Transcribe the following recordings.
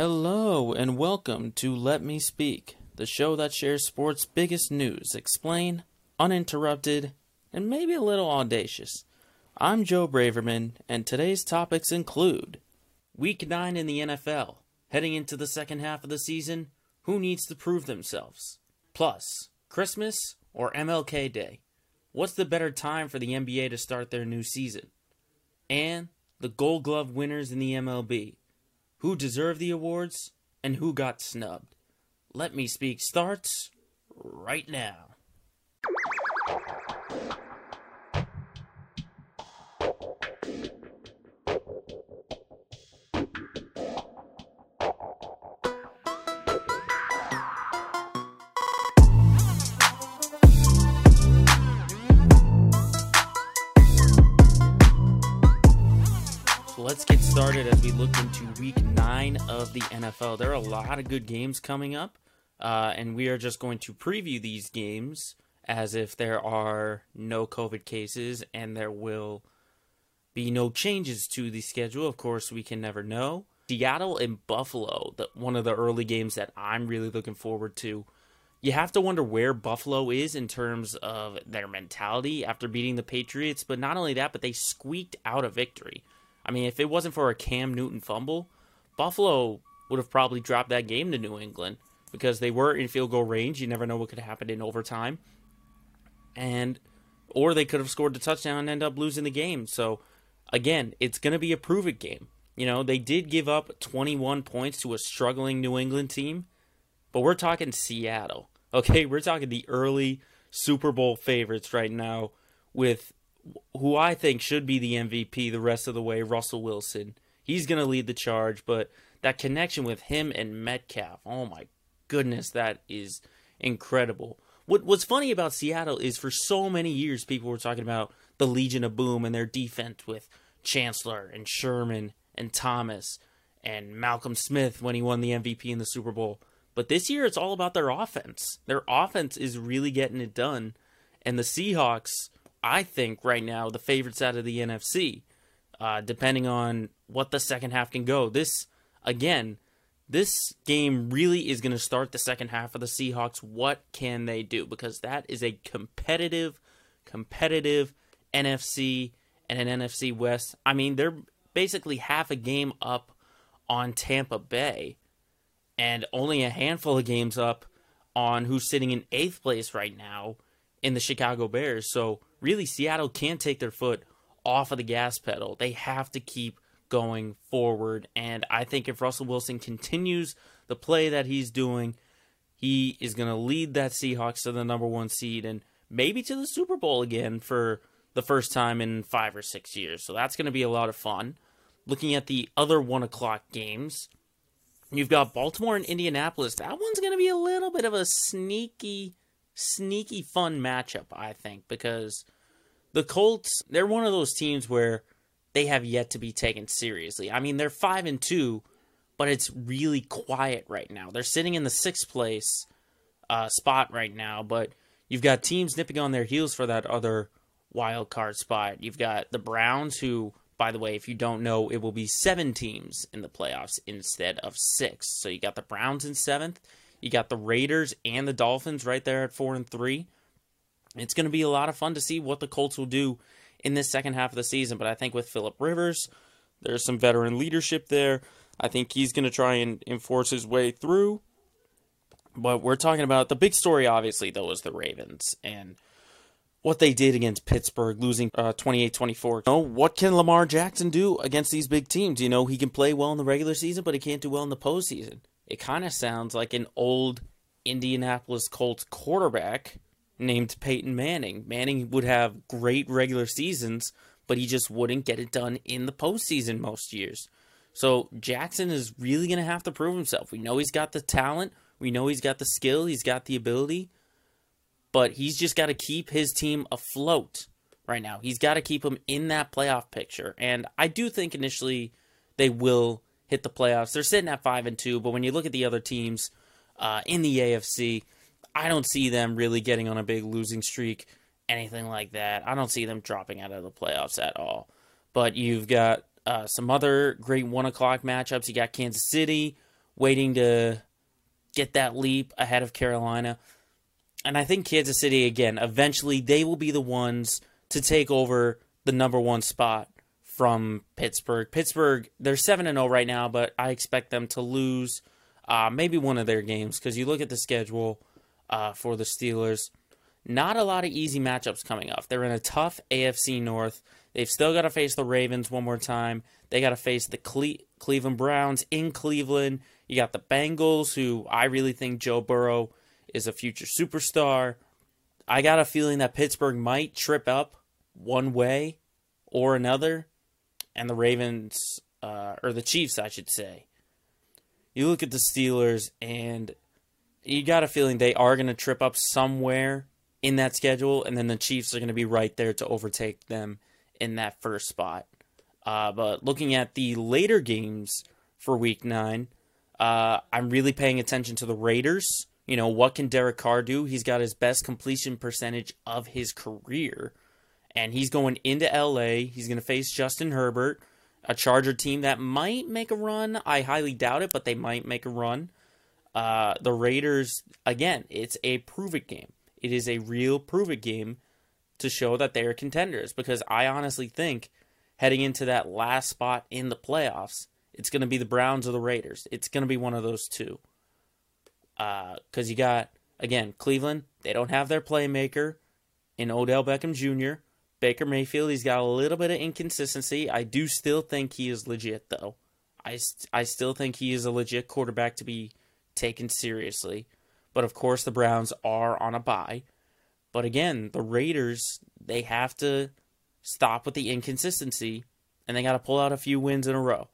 Hello and welcome to Let Me Speak, the show that shares sports' biggest news, explained, uninterrupted, and maybe a little audacious. I'm Joe Braverman, and today's topics include Week 9 in the NFL, heading into the second half of the season, who needs to prove themselves? Plus, Christmas or MLK Day? What's the better time for the NBA to start their new season? And the Gold Glove winners in the MLB. Who deserved the awards, and who got snubbed. Let Me Speak starts right now. Let's get started as we look into Week 9 of the NFL. There are a lot of good games coming up, and we are just going to preview these games as if there are no COVID cases and there will be no changes to the schedule. Of course, we can never know. Seattle and Buffalo, one of the early games that I'm really looking forward to. You have to wonder where Buffalo is in terms of their mentality after beating the Patriots, but not only that, but they squeaked out a victory. I mean, if it wasn't for a Cam Newton fumble, Buffalo would have probably dropped that game to New England because they were in field goal range. You never know what could happen in overtime. Or they could have scored the touchdown and end up losing the game. So, again, it's going to be a prove-it game. You know, they did give up 21 points to a struggling New England team, but we're talking Seattle. Okay, we're talking the early Super Bowl favorites right now with who I think should be the MVP the rest of the way, Russell Wilson. He's going to lead the charge, but that connection with him and Metcalf, oh my goodness, that is incredible. What's funny about Seattle is for so many years, people were talking about the Legion of Boom and their defense with Chancellor and Sherman and Thomas and Malcolm Smith when he won the MVP in the Super Bowl. But this year, it's all about their offense. Their offense is really getting it done, and the Seahawks, I think right now the favorites out of the NFC, depending on what the second half can go. This game really is going to start the second half of the Seahawks. What can they do? Because that is a competitive NFC and an NFC West. I mean, they're basically half a game up on Tampa Bay and only a handful of games up on who's sitting in 8th place right now in the Chicago Bears. So really, Seattle can't take their foot off of the gas pedal. They have to keep going forward. And I think if Russell Wilson continues the play that he's doing, he is going to lead that Seahawks to the #1 seed and maybe to the Super Bowl again for the first time in 5 or 6 years. So that's going to be a lot of fun. Looking at the other 1 o'clock games, you've got Baltimore and Indianapolis. That one's going to be a little bit of a sneaky fun matchup, I think, because the Colts, they're one of those teams where they have yet to be taken seriously. I mean, they're 5-2, but it's really quiet right now. They're sitting in the 6th place spot right now, but you've got teams nipping on their heels for that other wild card spot. You've got the Browns, who, by the way, if you don't know, it will be 7 teams in the playoffs instead of 6. So you got the Browns in 7th. You got the Raiders and the Dolphins right there at 4-3. It's going to be a lot of fun to see what the Colts will do in this second half of the season. But I think with Phillip Rivers, there's some veteran leadership there. I think he's going to try and enforce his way through. But we're talking about the big story, obviously, though, is the Ravens and what they did against Pittsburgh, losing 28-24. You know, what can Lamar Jackson do against these big teams? You know, he can play well in the regular season, but he can't do well in the postseason. It kind of sounds like an old Indianapolis Colts quarterback named Peyton Manning. Manning would have great regular seasons, but he just wouldn't get it done in the postseason most years. So Jackson is really going to have to prove himself. We know he's got the talent. We know he's got the skill. He's got the ability. But he's just got to keep his team afloat right now. He's got to keep them in that playoff picture. And I do think initially they will hit the playoffs. They're sitting at 5-2, but when you look at the other teams in the AFC, I don't see them really getting on a big losing streak, anything like that. I don't see them dropping out of the playoffs at all. But you've got some other great 1 o'clock matchups. You got Kansas City waiting to get that leap ahead of Carolina. And I think Kansas City, again, eventually they will be the ones to take over the number one spot from Pittsburgh. Pittsburgh, they're 7-0 right now, but I expect them to lose maybe one of their games because you look at the schedule for the Steelers. Not a lot of easy matchups coming up. They're in a tough AFC North. They've still got to face the Ravens one more time. They got to face the Cleveland Browns in Cleveland. You got the Bengals, who I really think Joe Burrow is a future superstar. I got a feeling that Pittsburgh might trip up one way or another. And the Ravens, or the Chiefs, I should say. You look at the Steelers, and you got a feeling they are going to trip up somewhere in that schedule, and then the Chiefs are going to be right there to overtake them in that first spot. But looking at the later games for Week 9, I'm really paying attention to the Raiders. You know, what can Derek Carr do? He's got his best completion percentage of his career, and he's going into L.A. He's going to face Justin Herbert, a Charger team that might make a run. I highly doubt it, but they might make a run. The Raiders, again, it's a prove-it game. It is a real prove-it game to show that they are contenders because I honestly think heading into that last spot in the playoffs, it's going to be the Browns or the Raiders. It's going to be one of those two. Because you got, again, Cleveland, they don't have their playmaker in Odell Beckham Jr. Baker Mayfield, he's got a little bit of inconsistency. I do still think he is legit, though. I still think he is a legit quarterback to be taken seriously. But, of course, the Browns are on a bye. But, again, the Raiders, they have to stop with the inconsistency, and they got to pull out a few wins in a row.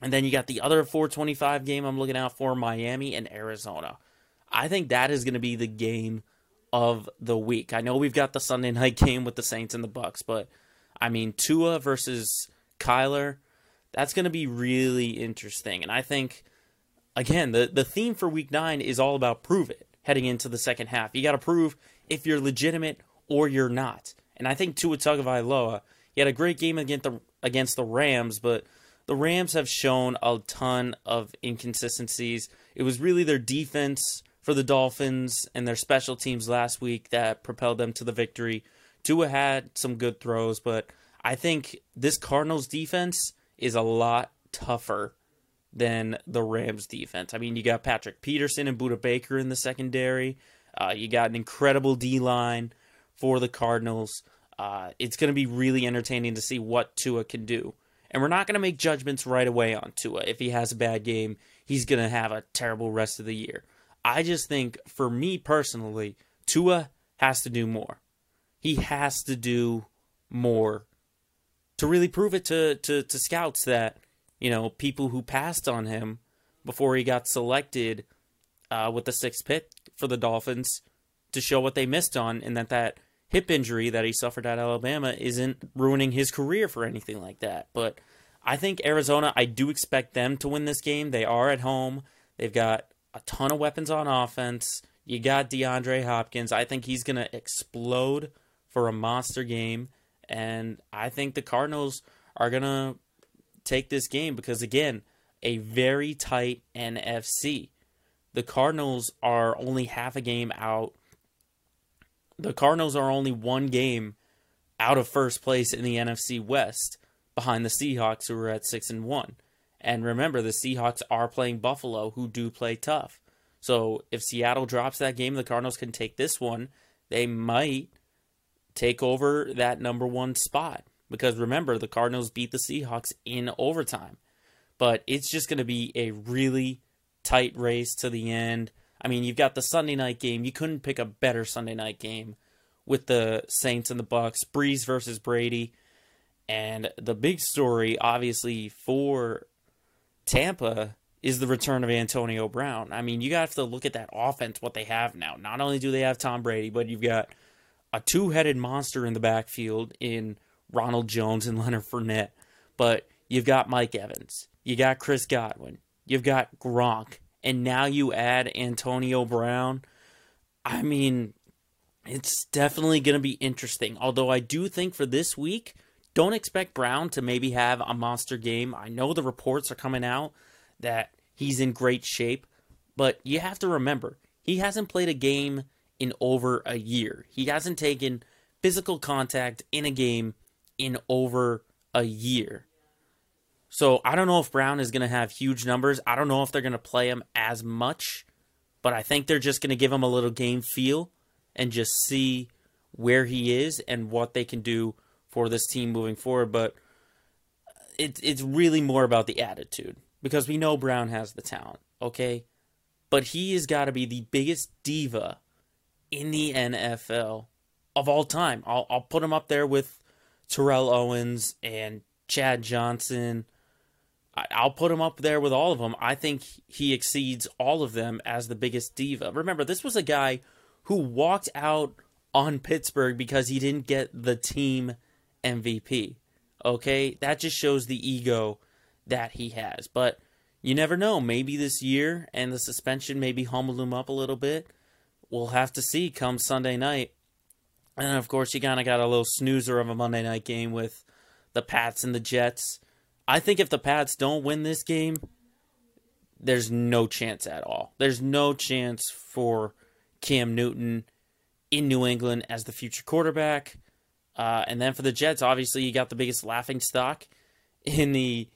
And then you got the other 425 game I'm looking out for, Miami and Arizona. I think that is going to be the game of the week. I know we've got the Sunday night game with the Saints and the Bucks, but, I mean, Tua versus Kyler, that's going to be really interesting. And I think... Again, the theme for Week 9 is all about prove it heading into the second half. You got to prove if you're legitimate or you're not. And I think Tua Tagovailoa, he had a great game against the Rams, but the Rams have shown a ton of inconsistencies. It was really their defense for the Dolphins and their special teams last week that propelled them to the victory. Tua had some good throws, but I think this Cardinals defense is a lot tougher than the Rams defense. I mean, you got Patrick Peterson and Budda Baker in the secondary. You got an incredible D-line for the Cardinals. It's going to be really entertaining to see what Tua can do. And we're not going to make judgments right away on Tua. If he has a bad game, he's going to have a terrible rest of the year. I just think, for me personally, Tua has to do more. He has to do more to really prove it to scouts that, you know, people who passed on him before he got selected with the sixth pick for the Dolphins to show what they missed on and that hip injury that he suffered at Alabama isn't ruining his career for anything like that. But I think Arizona, I do expect them to win this game. They are at home. They've got a ton of weapons on offense. You got DeAndre Hopkins. I think he's going to explode for a monster game. And I think the Cardinals are going to take this game because, again, a very tight NFC. The Cardinals are only half a game out. The Cardinals are only one game out of first place in the NFC West behind the Seahawks, who are at 6-1. And remember, the Seahawks are playing Buffalo, who do play tough. So if Seattle drops that game, the Cardinals can take this one. They might take over that number one spot. Because remember, the Cardinals beat the Seahawks in overtime. But it's just going to be a really tight race to the end. I mean, you've got the Sunday night game. You couldn't pick a better Sunday night game with the Saints and the Bucks. Breeze versus Brady. And the big story, obviously, for Tampa is the return of Antonio Brown. I mean, you got to look at that offense, what they have now. Not only do they have Tom Brady, but you've got a two-headed monster in the backfield in Ronald Jones and Leonard Fournette, but you've got Mike Evans, you got Chris Godwin, you've got Gronk, and now you add Antonio Brown. I mean, it's definitely going to be interesting, although I do think for this week, don't expect Brown to maybe have a monster game. I know the reports are coming out that He's in great shape. But you have to remember, he hasn't played a game in over a year. He hasn't taken physical contact in a game in over a year. So I don't know if Brown is going to have huge numbers. I don't know if they're going to play him as much. But I think they're just going to give him a little game feel and just see where he is and what they can do for this team moving forward. But it's really more about the attitude, because we know Brown has the talent, okay? But he has got to be the biggest diva in the NFL of all time. I'll put him up there with Terrell Owens and Chad Johnson. I'll put him up there with all of them. I think he exceeds all of them as the biggest diva. Remember, this was a guy who walked out on Pittsburgh because he didn't get the team MVP. Okay, that just shows the ego that he has. But you never know. Maybe this year and the suspension maybe humbled him up a little bit. We'll have to see come Sunday night. And of course, you kind of got a little snoozer of a Monday night game with the Pats and the Jets. I think if the Pats don't win this game, there's no chance at all. There's no chance for Cam Newton in New England as the future quarterback. And then for the Jets, obviously, you got the biggest laughingstock in the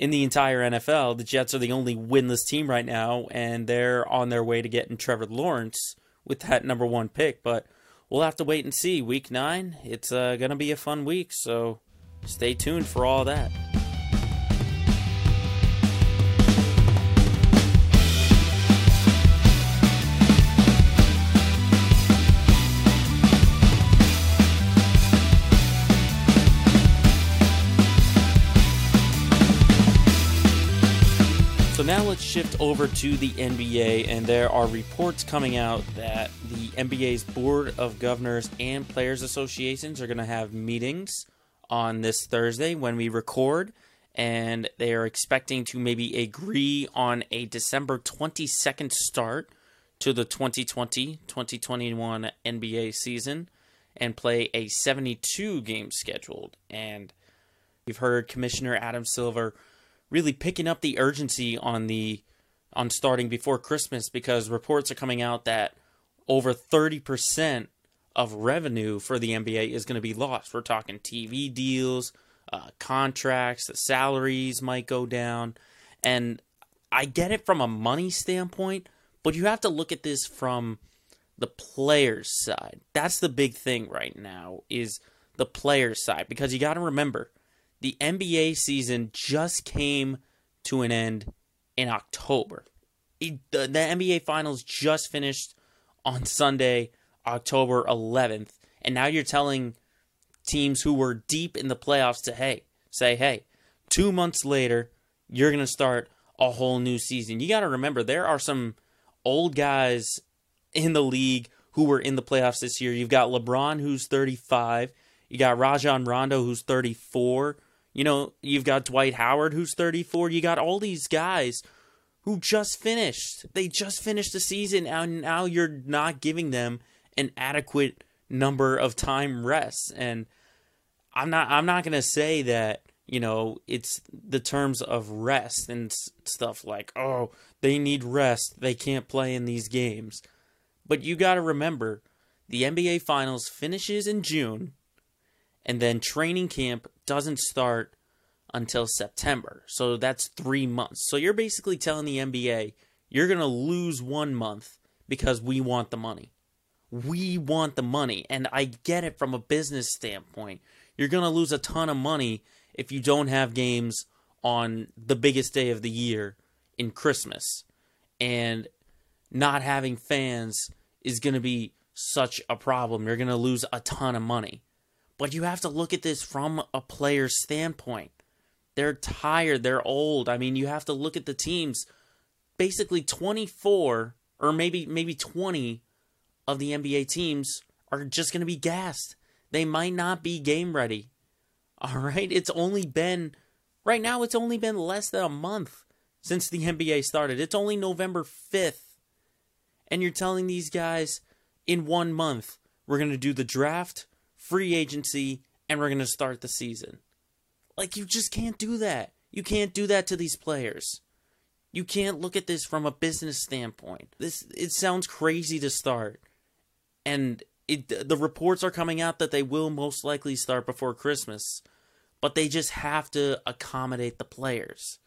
entire NFL. The Jets are the only winless team right now, and they're on their way to getting Trevor Lawrence with that number one pick. But we'll have to wait and see. Week 9, it's going to be a fun week, so stay tuned for all that. So now let's shift over to the NBA, and there are reports coming out that the NBA's Board of Governors and Players Associations are going to have meetings on this Thursday when we record, and they are expecting to maybe agree on a December 22nd start to the 2020-2021 NBA season and play a 72-game schedule. And we've heard Commissioner Adam Silver really picking up the urgency on starting before Christmas, because reports are coming out that over 30% of revenue for the NBA is going to be lost. We're talking TV deals, contracts, the salaries might go down. And I get it from a money standpoint, but you have to look at this from the player's side. That's the big thing right now, is the player's side, because you got to remember, the NBA season just came to an end in October. The NBA Finals just finished on Sunday, October 11th. And now you're telling teams who were deep in the playoffs to hey, 2 months later, you're going to start a whole new season. You got to remember, there are some old guys in the league who were in the playoffs this year. You've got LeBron, who's 35. You got Rajon Rondo, who's 34. You know, you've got Dwight Howard, who's 34. You got all these guys who just finished. They just finished the season, and now you're not giving them an adequate number of time rests. And I'm not going to say that, you know, it's the terms of rest and stuff like, oh, they need rest, they can't play in these games. But you got to remember, the NBA Finals finishes in June, and then training camp doesn't start until September. So that's 3 months. So you're basically telling the NBA, you're going to lose 1 month because we want the money. We want the money. And I get it from a business standpoint. You're going to lose a ton of money if you don't have games on the biggest day of the year in Christmas. And not having fans is going to be such a problem. You're going to lose a ton of money. But you have to look at this from a player's standpoint. They're tired. They're old. I mean, you have to look at the teams. Basically 24 or maybe 20 of the NBA teams are just going to be gassed. They might not be game ready. All right? Right now it's only been less than a month since the NBA started. It's only November 5th. And you're telling these guys, in 1 month, we're going to do the draft, free agency, and we're going to start the season. Like, you just can't do that. You can't do that to these players. You can't look at this from a business standpoint. It sounds crazy to start. And the reports are coming out that they will most likely start before Christmas. But they just have to accommodate the players.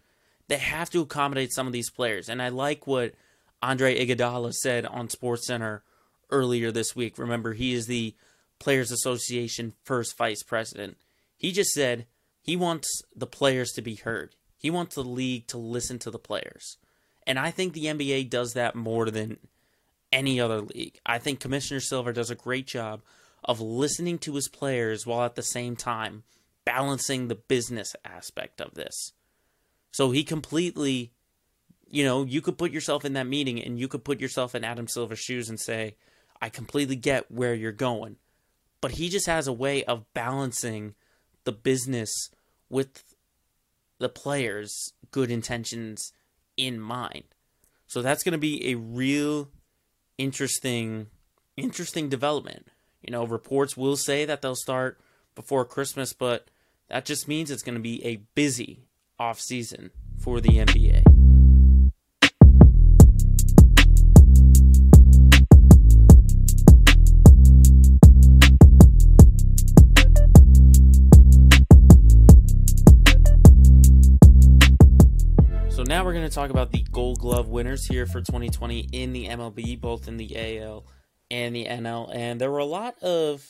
They have to accommodate some of these players. And I like what Andre Iguodala said on SportsCenter earlier this week. Remember, he is the Players Association first vice president. He just said he wants the players to be heard. He wants the league to listen to the players. And I think the NBA does that more than any other league. I think Commissioner Silver does a great job of listening to his players while at the same time balancing the business aspect of this. So he completely, you know, you could put yourself in that meeting and you could put yourself in Adam Silver's shoes and say, I completely get where you're going. But he just has a way of balancing the business with the players' good intentions in mind. So that's going to be a real interesting development. You know, reports will say that they'll start before Christmas, but that just means it's going to be a busy offseason for the NBA. Now we're going to talk about the Gold Glove winners here for 2020 in the MLB, both in the AL and the NL. And there were a lot of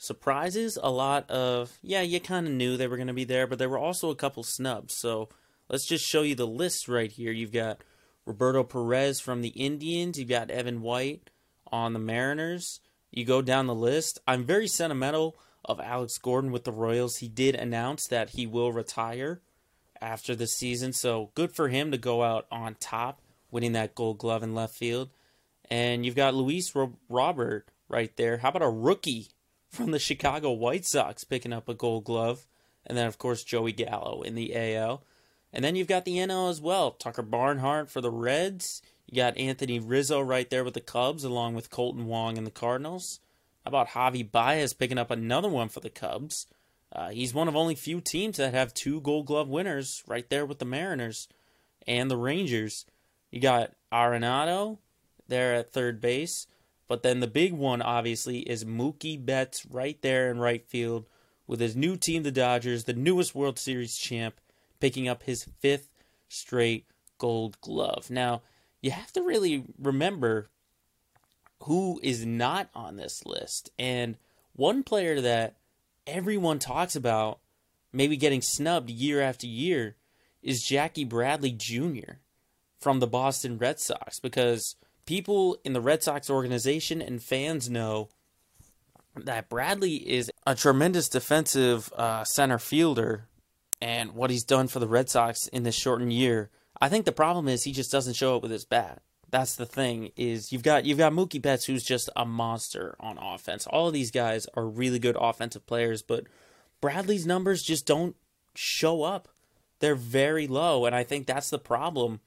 surprises, a lot of, yeah, you kind of knew they were going to be there, but there were also a couple snubs. So let's just show you the list right here. You've got Roberto Perez from the Indians. You've got Evan White on the Mariners. You go down the list. I'm very sentimental of Alex Gordon with the Royals. He did announce that he will retire after the season, so good for him to go out on top, winning that Gold Glove in left field. And you've got Luis Robert right there. How about a rookie from the Chicago White Sox picking up a Gold Glove? And then, of course, Joey Gallo in the AL. And then you've got the NL as well. Tucker Barnhart for the Reds. You got Anthony Rizzo right there with the Cubs, along with Colton Wong and the Cardinals. How about Javi Baez picking up another one for the Cubs? He's one of only few teams that have two Gold Glove winners right there with the Mariners and the Rangers. You got Arenado there at third base. But then the big one, obviously, is Mookie Betts right there in right field with his new team, the Dodgers, the newest World Series champ, picking up his fifth straight Gold Glove. Now, you have to really remember who is not on this list. And one player that everyone talks about maybe getting snubbed year after year is Jackie Bradley Jr. from the Boston Red Sox, because people in the Red Sox organization and fans know that Bradley is a tremendous defensive center fielder, and what he's done for the Red Sox in this shortened year. I think the problem is he just doesn't show up with his bat. That's the thing, is you've got Mookie Betts, who's just a monster on offense. All of these guys are really good offensive players, but Bradley's numbers just don't show up. They're very low, and I think that's the problem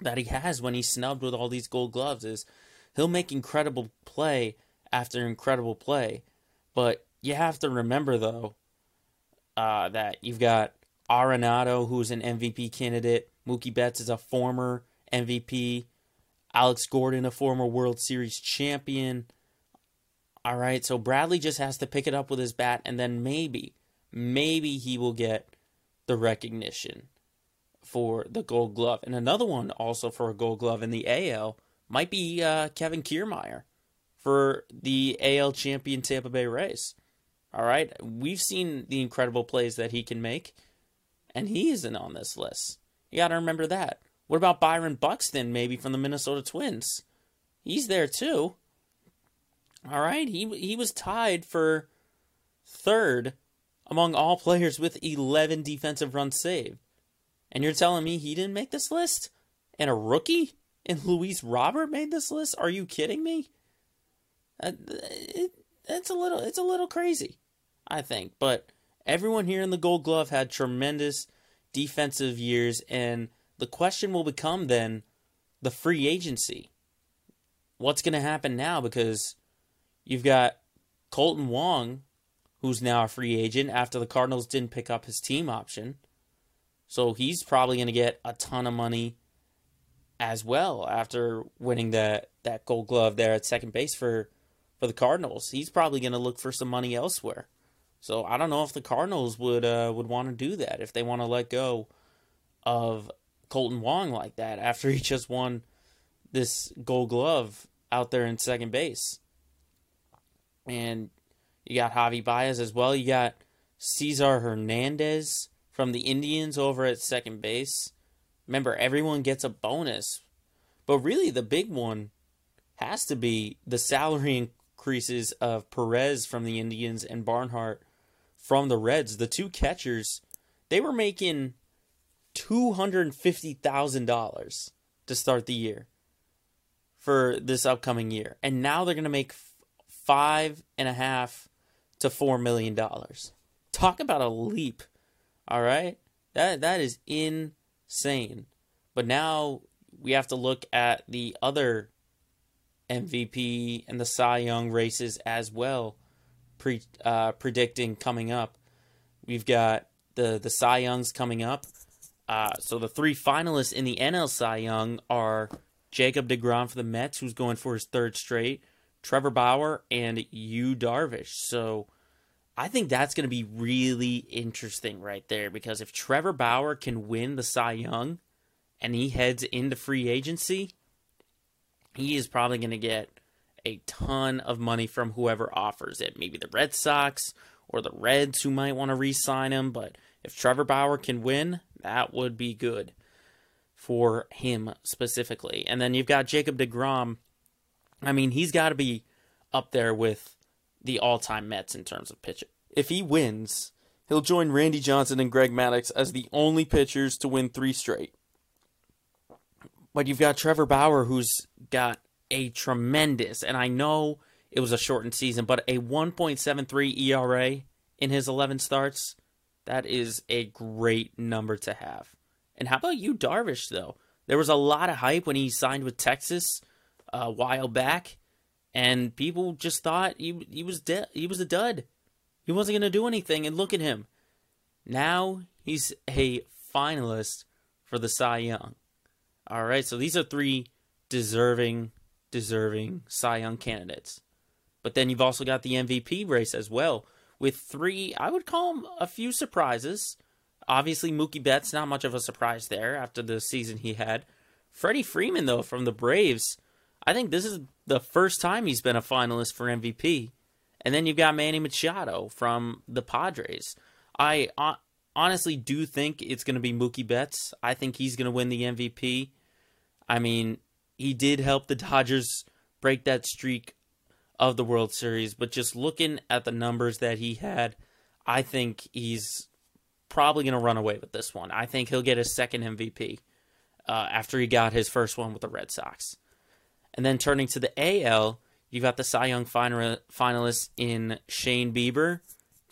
that he has when he's snubbed with all these Gold Gloves, is he'll make incredible play after incredible play. But you have to remember, though, that you've got Arenado, who's an MVP candidate. Mookie Betts is a former MVP. Alex Gordon, a former World Series champion. All right, so Bradley just has to pick it up with his bat, and then maybe he will get the recognition for the Gold Glove. And another one also for a Gold Glove in the AL might be Kevin Kiermaier for the AL champion Tampa Bay Rays. All right, we've seen the incredible plays that he can make, and he isn't on this list. You got to remember that. What about Byron Buxton, maybe, from the Minnesota Twins? He's there, too. All right, he was tied for third among all players with 11 defensive runs saved. And you're telling me he didn't make this list? And a rookie? And Luis Robert made this list? Are you kidding me? It's a little crazy, I think. But everyone here in the Gold Glove had tremendous defensive years, and the question will become then the free agency. What's going to happen now? Because you've got Colton Wong, who's now a free agent after the Cardinals didn't pick up his team option. So he's probably going to get a ton of money. as well after winning that Gold Glove there at second base for the Cardinals. He's probably going to look for some money elsewhere. So I don't know if the Cardinals would want to do that, if they want to let go of Colton Wong like that after he just won this Gold Glove out there in second base. And you got Javi Baez as well. You got Cesar Hernandez from the Indians over at second base. Remember, everyone gets a bonus. But really, the big one has to be the salary increases of Perez from the Indians and Barnhart from the Reds. The two catchers, they were making $250,000 to start the year for this upcoming year. And now they're going to make $5.5 to $4 million. Talk about a leap. All right. That is insane. But now we have to look at the other MVP and the Cy Young races as well, predicting coming up. We've got the Cy Youngs coming up. So the three finalists in the NL Cy Young are Jacob DeGrom for the Mets, who's going for his third straight, Trevor Bauer, and Yu Darvish. So I think that's going to be really interesting right there, because if Trevor Bauer can win the Cy Young and he heads into free agency, he is probably going to get a ton of money from whoever offers it. Maybe the Red Sox or the Reds, who might want to re-sign him. But if Trevor Bauer can win, that would be good for him specifically. And then you've got Jacob DeGrom. I mean, he's got to be up there with the all-time Mets in terms of pitching. If he wins, he'll join Randy Johnson and Greg Maddux as the only pitchers to win three straight. But you've got Trevor Bauer, who's got a tremendous, and I know it was a shortened season, but a 1.73 ERA in his 11 starts. That is a great number to have. And how about Yu Darvish, though? There was a lot of hype when he signed with Texas a while back, and people just thought he was a dud. He wasn't going to do anything, and look at him. Now he's a finalist for the Cy Young. All right, so these are three deserving Cy Young candidates. But then you've also got the MVP race as well, with three, I would call them a few surprises. Obviously, Mookie Betts, not much of a surprise there after the season he had. Freddie Freeman, though, from the Braves, I think this is the first time he's been a finalist for MVP. And then you've got Manny Machado from the Padres. I honestly do think it's going to be Mookie Betts. I think he's going to win the MVP. I mean, he did help the Dodgers break that streak of the World Series, but just looking at the numbers that he had, I think he's probably going to run away with this one. I think he'll get his second MVP after he got his first one with the Red Sox. And then turning to the AL, you've got the Cy Young finalists in Shane Bieber,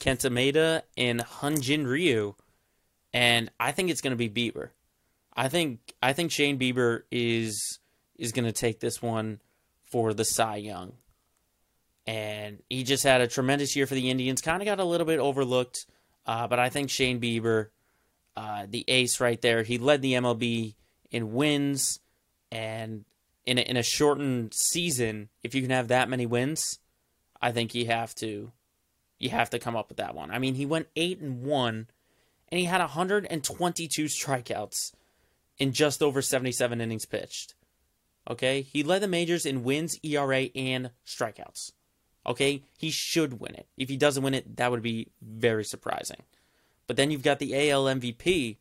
Kenta Maeda, and Hyunjin Ryu. And I think it's going to be Bieber. I think Shane Bieber is going to take this one for the Cy Young. And he just had a tremendous year for the Indians. Kind of got a little bit overlooked. But I think Shane Bieber, the ace right there, he led the MLB in wins. And in a shortened season, if you can have that many wins, I think you have to come up with that one. I mean, he went 8-1, and he had 122 strikeouts in just over 77 innings pitched. Okay? He led the majors in wins, ERA, and strikeouts. Okay? He should win it. If he doesn't win it, that would be very surprising. But then you've got the AL MVP,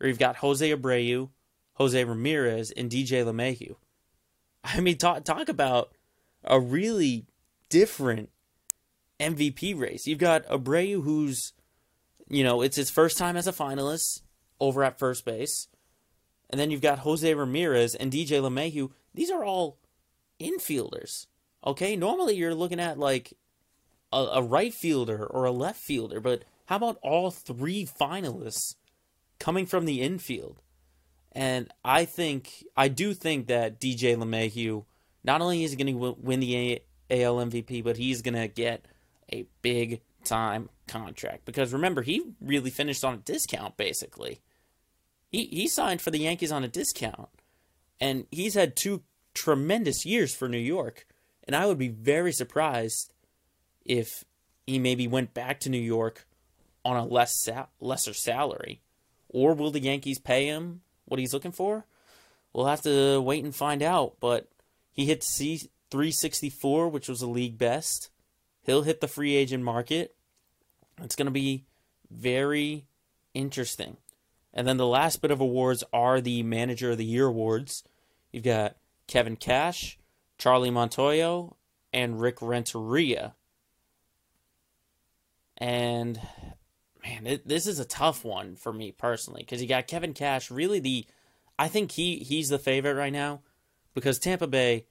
or you've got Jose Abreu, Jose Ramirez, and DJ LeMahieu. I mean, talk about a really different MVP race. You've got Abreu, who's, it's his first time as a finalist over at first base. And then you've got Jose Ramirez and DJ LeMahieu. These are all infielders, okay? Normally you're looking at like a right fielder or a left fielder, but how about all three finalists coming from the infield? And I do think that DJ LeMahieu, not only is he going to win the AL MVP, but he's going to get a big-time contract. Because remember, he really finished on a discount, basically. He signed for the Yankees on a discount. And he's had two tremendous years for New York. And I would be very surprised if he maybe went back to New York on a lesser salary. Or will the Yankees pay him what he's looking for? We'll have to wait and find out. But he hit .364, which was a league best. He'll hit the free agent market. It's going to be very interesting. And then the last bit of awards are the Manager of the Year awards. You've got Kevin Cash, Charlie Montoyo, and Rick Renteria. And, man, this is a tough one for me personally, because you got Kevin Cash, really I think he's the favorite right now, because Tampa Bay,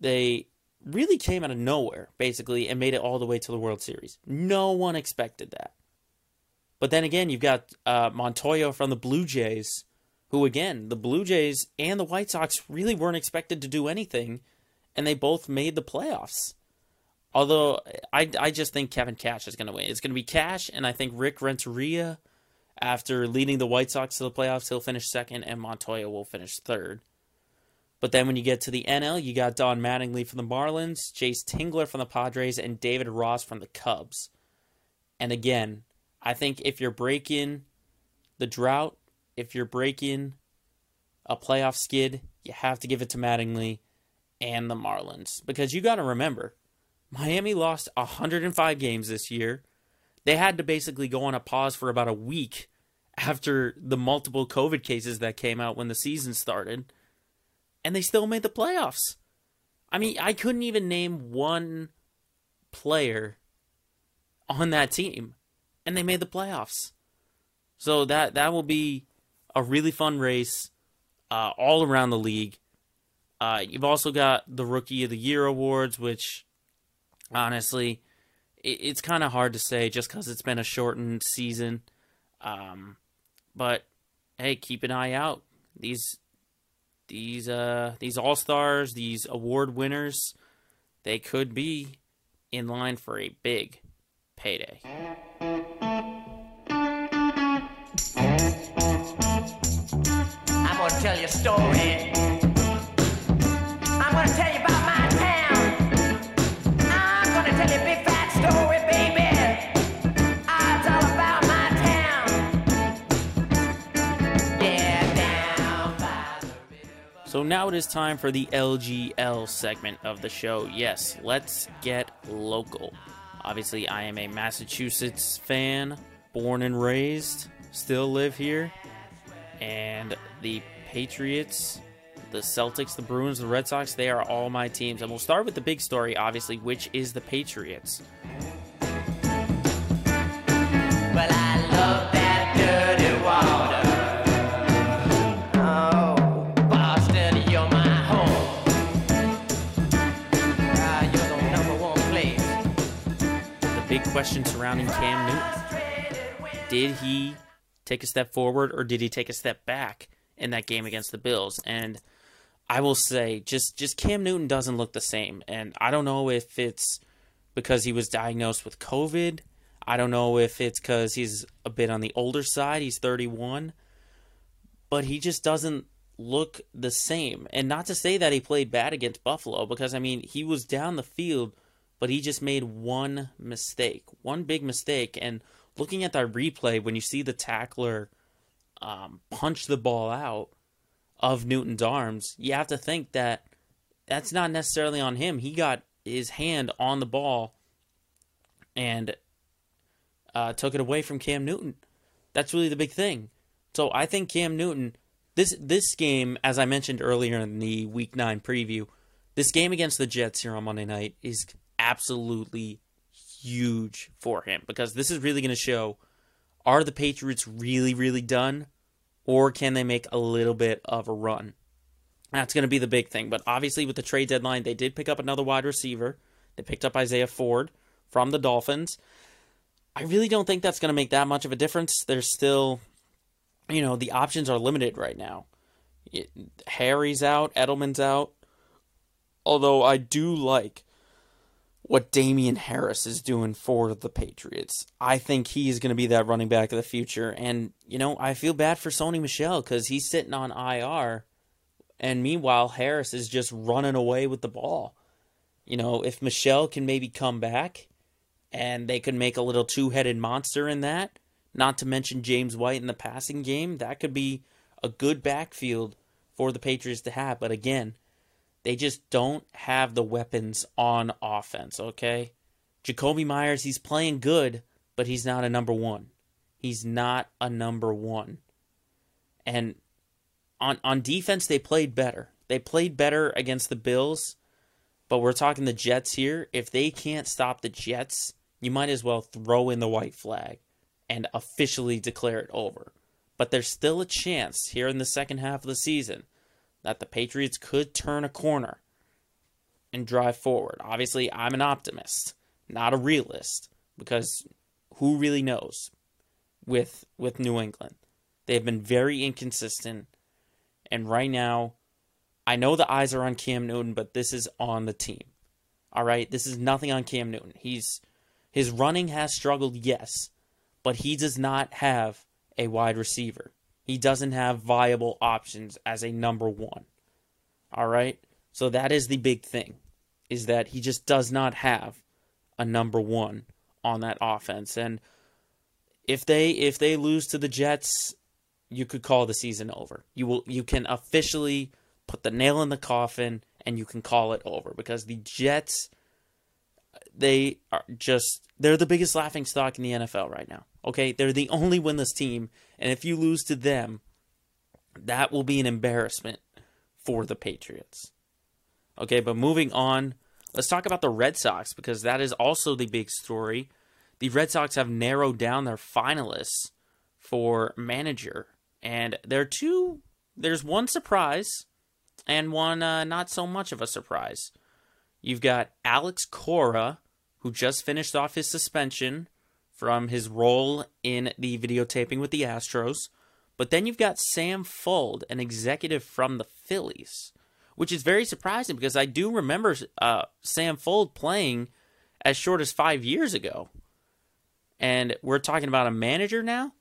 they really came out of nowhere, basically, and made it all the way to the World Series. No one expected that. But then again, you've got Montoyo from the Blue Jays, who, again, the Blue Jays and the White Sox really weren't expected to do anything, and they both made the playoffs. Although, I just think Kevin Cash is going to win. It's going to be Cash, and I think Rick Renteria, after leading the White Sox to the playoffs, he'll finish second, and Montoyo will finish third. But then when you get to the NL, you got Don Mattingly from the Marlins, Chase Tingler from the Padres, and David Ross from the Cubs. And again, I think if you're breaking the drought, if you're breaking a playoff skid, you have to give it to Mattingly and the Marlins. Because you got to remember, Miami lost 105 games this year. They had to basically go on a pause for about a week after the multiple COVID cases that came out when the season started. And they still made the playoffs. I mean, I couldn't even name one player on that team. And they made the playoffs. So that will be a really fun race all around the league. You've also got the Rookie of the Year awards, which, honestly, it's kind of hard to say just because it's been a shortened season. But, hey, keep an eye out. These All-Stars, these award winners, they could be in line for a big payday. I'm gonna tell you a story. I'm gonna tell you about my town. I'm gonna tell you a big fat story, baby. It's all about my town. Yeah, down by the river. So now it is time for the LGL segment of the show. Yes, let's get local. Obviously, I am a Massachusetts fan, born and raised, still live here. And the Patriots, the Celtics, the Bruins, the Red Sox, they are all my teams. And we'll start with the big story, obviously, which is the Patriots. Well, I love that dirty water. Oh, Boston, you're my home. You're the number one place. The big question surrounding Cam Newton. Did he take a step forward, or did he take a step back in that game against the Bills? And I will say, just Cam Newton doesn't look the same. And I don't know if it's because he was diagnosed with COVID. I don't know if it's because he's a bit on the older side. He's 31. But he just doesn't look the same. And not to say that he played bad against Buffalo, because, I mean, he was down the field, but he just made one mistake, one big mistake. And looking at that replay, when you see the tackler punch the ball out of Newton's arms, you have to think that that's not necessarily on him. He got his hand on the ball and took it away from Cam Newton. That's really the big thing. So I think Cam Newton, this game, as I mentioned earlier in the Week 9 preview, this game against the Jets here on Monday night is absolutely huge for him, because this is really going to show, are the Patriots really, really done, or can they make a little bit of a run? That's going to be the big thing. But obviously, with the trade deadline, they did pick up another wide receiver. They picked up Isaiah Ford from the Dolphins. I really don't think that's going to make that much of a difference. There's still, you know, the options are limited right now. Harry's out, Edelman's out. Although I do like what Damian Harris is doing for the Patriots. I think he is going to be that running back of the future. And, you know, I feel bad for Sony Michel, because he's sitting on IR And meanwhile, Harris is just running away with the ball. You know, if Michelle can maybe come back and they can make a little two-headed monster in that, not to mention James White in the passing game, that could be a good backfield for the Patriots to have. But again, they just don't have the weapons on offense, okay? Jacoby Myers, he's playing good, but he's not a number one. He's not a number one. And on defense, they played better. They played better against the Bills, but we're talking the Jets here. If they can't stop the Jets, you might as well throw in the white flag and officially declare it over. But there's still a chance here in the second half of the season that the Patriots could turn a corner and drive forward. Obviously, I'm an optimist, not a realist, because who really knows with New England? They've been very inconsistent, and right now, I know the eyes are on Cam Newton, but this is on the team. All right, this is nothing on Cam Newton. His running has struggled, yes, but he does not have a wide receiver. He doesn't have viable options as a number one. All right? So that is the big thing, is that he just does not have a number one on that offense. And if they lose to the Jets, you could call the season over. You can officially put the nail in the coffin and you can call it over, because the Jets, they're the biggest laughingstock in the NFL right now. Okay, they're the only winless team, and if you lose to them, that will be an embarrassment for the Patriots. Okay, but moving on, let's talk about the Red Sox, because that is also the big story. The Red Sox have narrowed down their finalists for manager, and there's one surprise and one not so much of a surprise. You've got Alex Cora, who just finished off his suspension from his role in the videotaping with the Astros. But then you've got Sam Fuld, an executive from the Phillies, which is very surprising because I do remember Sam Fuld playing as short as 5 years ago. And we're talking about a manager now?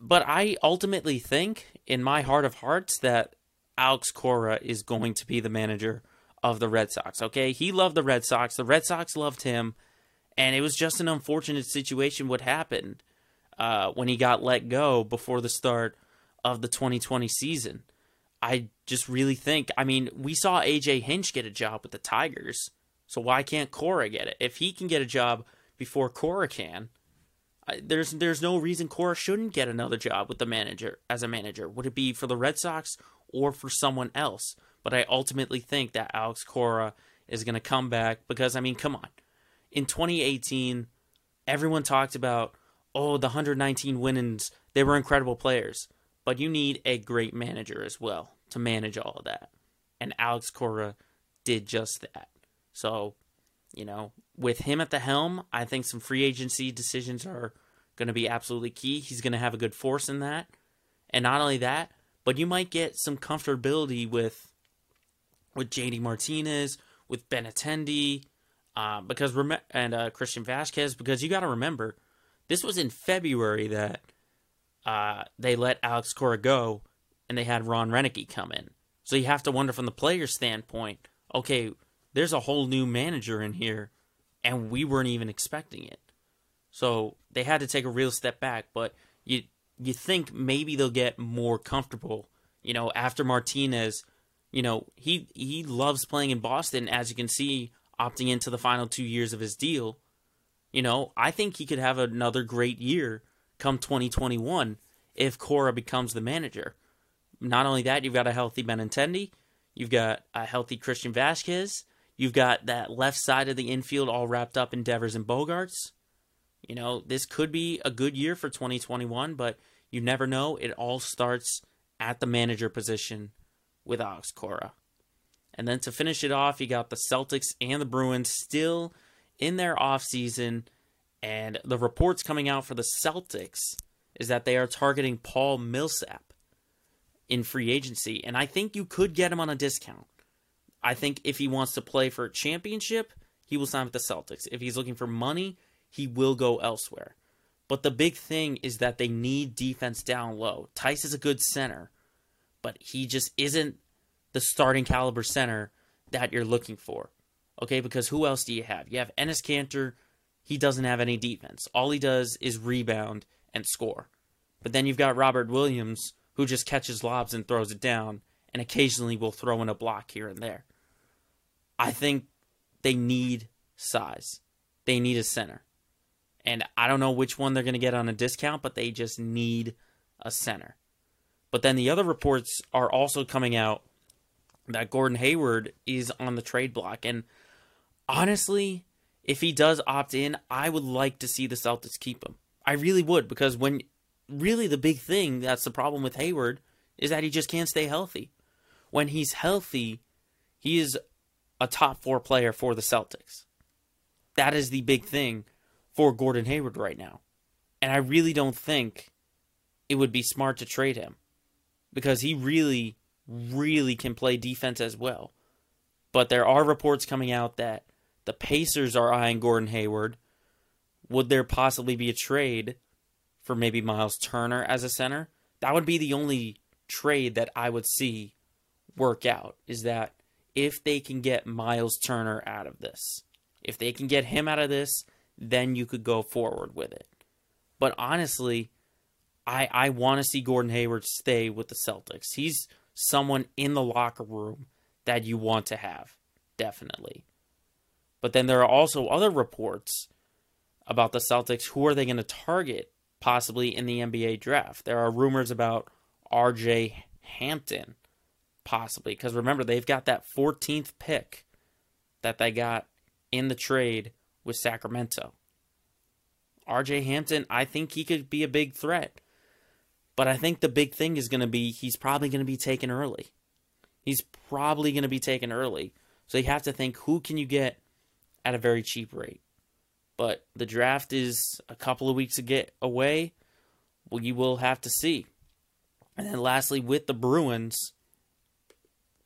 But I ultimately think, in my heart of hearts, that Alex Cora is going to be the manager of the Red Sox, okay? He loved the Red Sox. The Red Sox loved him. And it was just an unfortunate situation what happened when he got let go before the start of the 2020 season. I just really think, I mean, we saw A.J. Hinch get a job with the Tigers, so why can't Cora get it? If he can get a job before Cora can, there's no reason Cora shouldn't get another job with the manager as a manager. Would it be for the Red Sox or for someone else? But I ultimately think that Alex Cora is going to come back because, I mean, come on. In 2018, everyone talked about, oh, the 119 wins, they were incredible players. But you need a great manager as well to manage all of that. And Alex Cora did just that. So, you know, with him at the helm, I think some free agency decisions are going to be absolutely key. He's going to have a good force in that. And not only that, but you might get some comfortability with JD Martinez, with Benintendi, and Christian Vasquez, because you got to remember, this was in February that they let Alex Cora go, and they had Ron Renneke come in. So you have to wonder from the player's standpoint, okay, there's a whole new manager in here, and we weren't even expecting it. So they had to take a real step back, but you think maybe they'll get more comfortable, you know, after Martinez. You know, he loves playing in Boston, as you can see, opting into the final 2 years of his deal. You know, I think he could have another great year come 2021 if Cora becomes the manager. Not only that, you've got a healthy Benintendi. You've got a healthy Christian Vasquez. You've got that left side of the infield all wrapped up in Devers and Bogarts. You know, this could be a good year for 2021, but you never know. It all starts at the manager position with Alex Cora. And then to finish it off, you got the Celtics and the Bruins still in their offseason. And the reports coming out for the Celtics is that they are targeting Paul Millsap in free agency. And I think you could get him on a discount. I think if he wants to play for a championship, he will sign with the Celtics. If he's looking for money, he will go elsewhere. But the big thing is that they need defense down low. Tice is a good center, but he just isn't the starting caliber center that you're looking for. Okay, because who else do you have? You have Ennis Cantor. He doesn't have any defense. All he does is rebound and score. But then you've got Robert Williams, who just catches lobs and throws it down, and occasionally will throw in a block here and there. I think they need size. They need a center. And I don't know which one they're going to get on a discount, but they just need a center. But then the other reports are also coming out that Gordon Hayward is on the trade block. And honestly, if he does opt in, I would like to see the Celtics keep him. I really would, because when really the big thing that's the problem with Hayward is that he just can't stay healthy. When he's healthy, he is a top four player for the Celtics. That is the big thing for Gordon Hayward right now. And I really don't think it would be smart to trade him, because he really, really can play defense as well. But there are reports coming out that the Pacers are eyeing Gordon Hayward. Would there possibly be a trade for maybe Miles Turner as a center? That would be the only trade that I would see work out, is that if they can get Miles Turner out of this, if they can get him out of this, then you could go forward with it. But honestly, I want to see Gordon Hayward stay with the Celtics. He's someone in the locker room that you want to have, definitely. But then there are also other reports about the Celtics. Who are they going to target possibly in the NBA draft? There are rumors about RJ Hampton possibly, because remember, they've got that 14th pick that they got in the trade with Sacramento. RJ Hampton, I think he could be a big threat. But I think the big thing is going to be he's probably going to be taken early. He's probably going to be taken early. So you have to think, who can you get at a very cheap rate? But the draft is a couple of weeks away. Well, you will have to see. And then lastly, with the Bruins,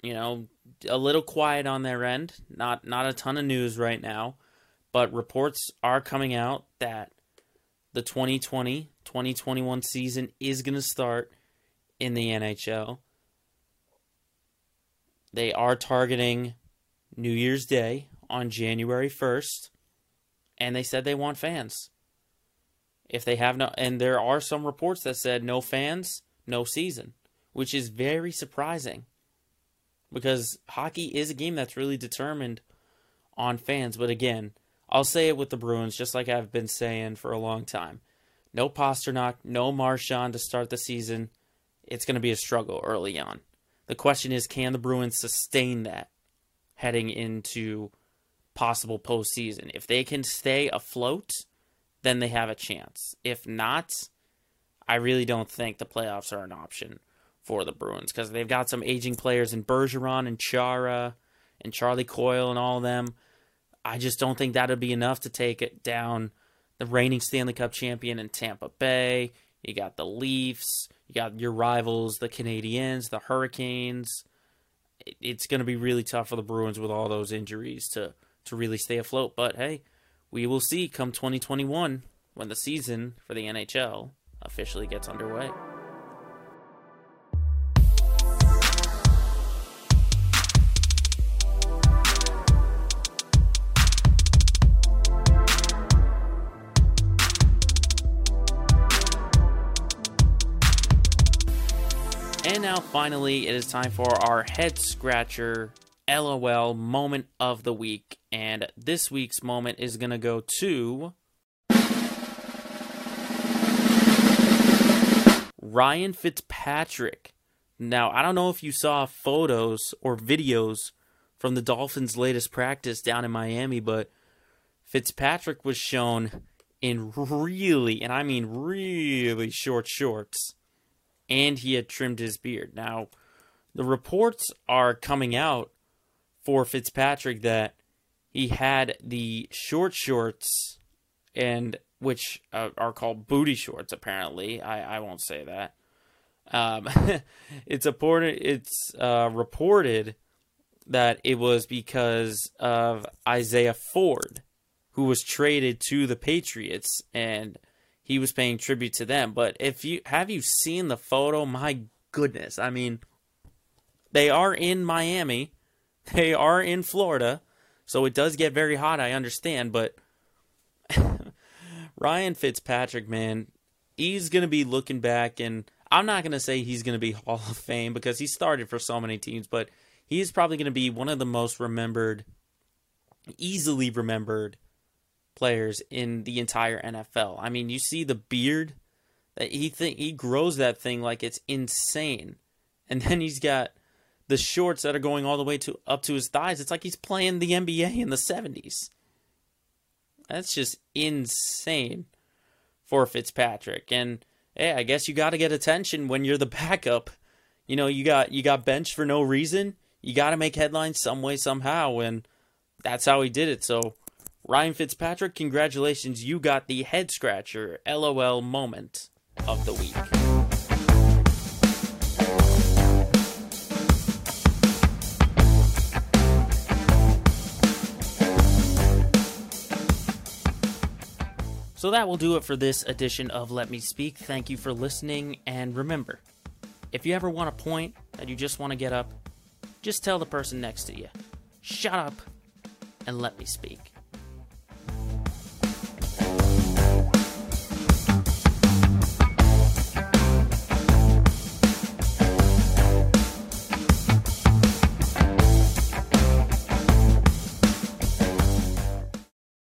you know, a little quiet on their end. Not a ton of news right now. But reports are coming out that the 2020-2021 season is going to start in the NHL. They are targeting New Year's Day on January 1st, and they said they want fans. If they have no, and there are some reports that said no fans, no season, which is very surprising, because hockey is a game that's really determined on fans. But again, I'll say it with the Bruins, just like I've been saying for a long time. No Pasternak, no Marchand to start the season. It's going to be a struggle early on. The question is, can the Bruins sustain that heading into possible postseason? If they can stay afloat, then they have a chance. If not, I really don't think the playoffs are an option for the Bruins, because they've got some aging players in Bergeron and Chara and Charlie Coyle and all of them. I just don't think that would be enough to take it down the reigning Stanley Cup champion in Tampa Bay. You got the Leafs. You got your rivals, the Canadiens, the Hurricanes. It's going to be really tough for the Bruins with all those injuries to really stay afloat. But hey, we will see come 2021 when the season for the NHL officially gets underway. And now, finally, it is time for our head scratcher LOL moment of the week. And this week's moment is going to go to Ryan Fitzpatrick. Now, I don't know if you saw photos or videos from the Dolphins' latest practice down in Miami, but Fitzpatrick was shown in really, and I mean really short shorts. And he had trimmed his beard. Now, the reports are coming out for Fitzpatrick that he had the short shorts, and which are called booty shorts, apparently. I won't say that. It's reported that it was because of Isaiah Ford, who was traded to the Patriots, and he was paying tribute to them. But if you have you seen the photo? My goodness. I mean, They are in Miami. They are in Florida. So it does get very hot, I understand. But Ryan Fitzpatrick, man, he's going to be looking back. And I'm not going to say he's going to be Hall of Fame because he started for so many teams. But he's probably going to be one of the most remembered, easily remembered players in the entire NFL. I mean, you see the beard that he grows that thing like it's insane. And then he's got the shorts that are going all the way to up to his thighs. It's like he's playing the NBA in the 70s. That's just insane for Fitzpatrick. And hey, I guess you got to get attention when you're the backup. You know, you got benched for no reason. You got to make headlines some way, somehow, and that's how he did it. So, Ryan Fitzpatrick, congratulations. You got the head scratcher LOL moment of the week. So that will do it for this edition of Let Me Speak. Thank you for listening. And remember, if you ever want a point that you just want to get up, just tell the person next to you, shut up and let me speak.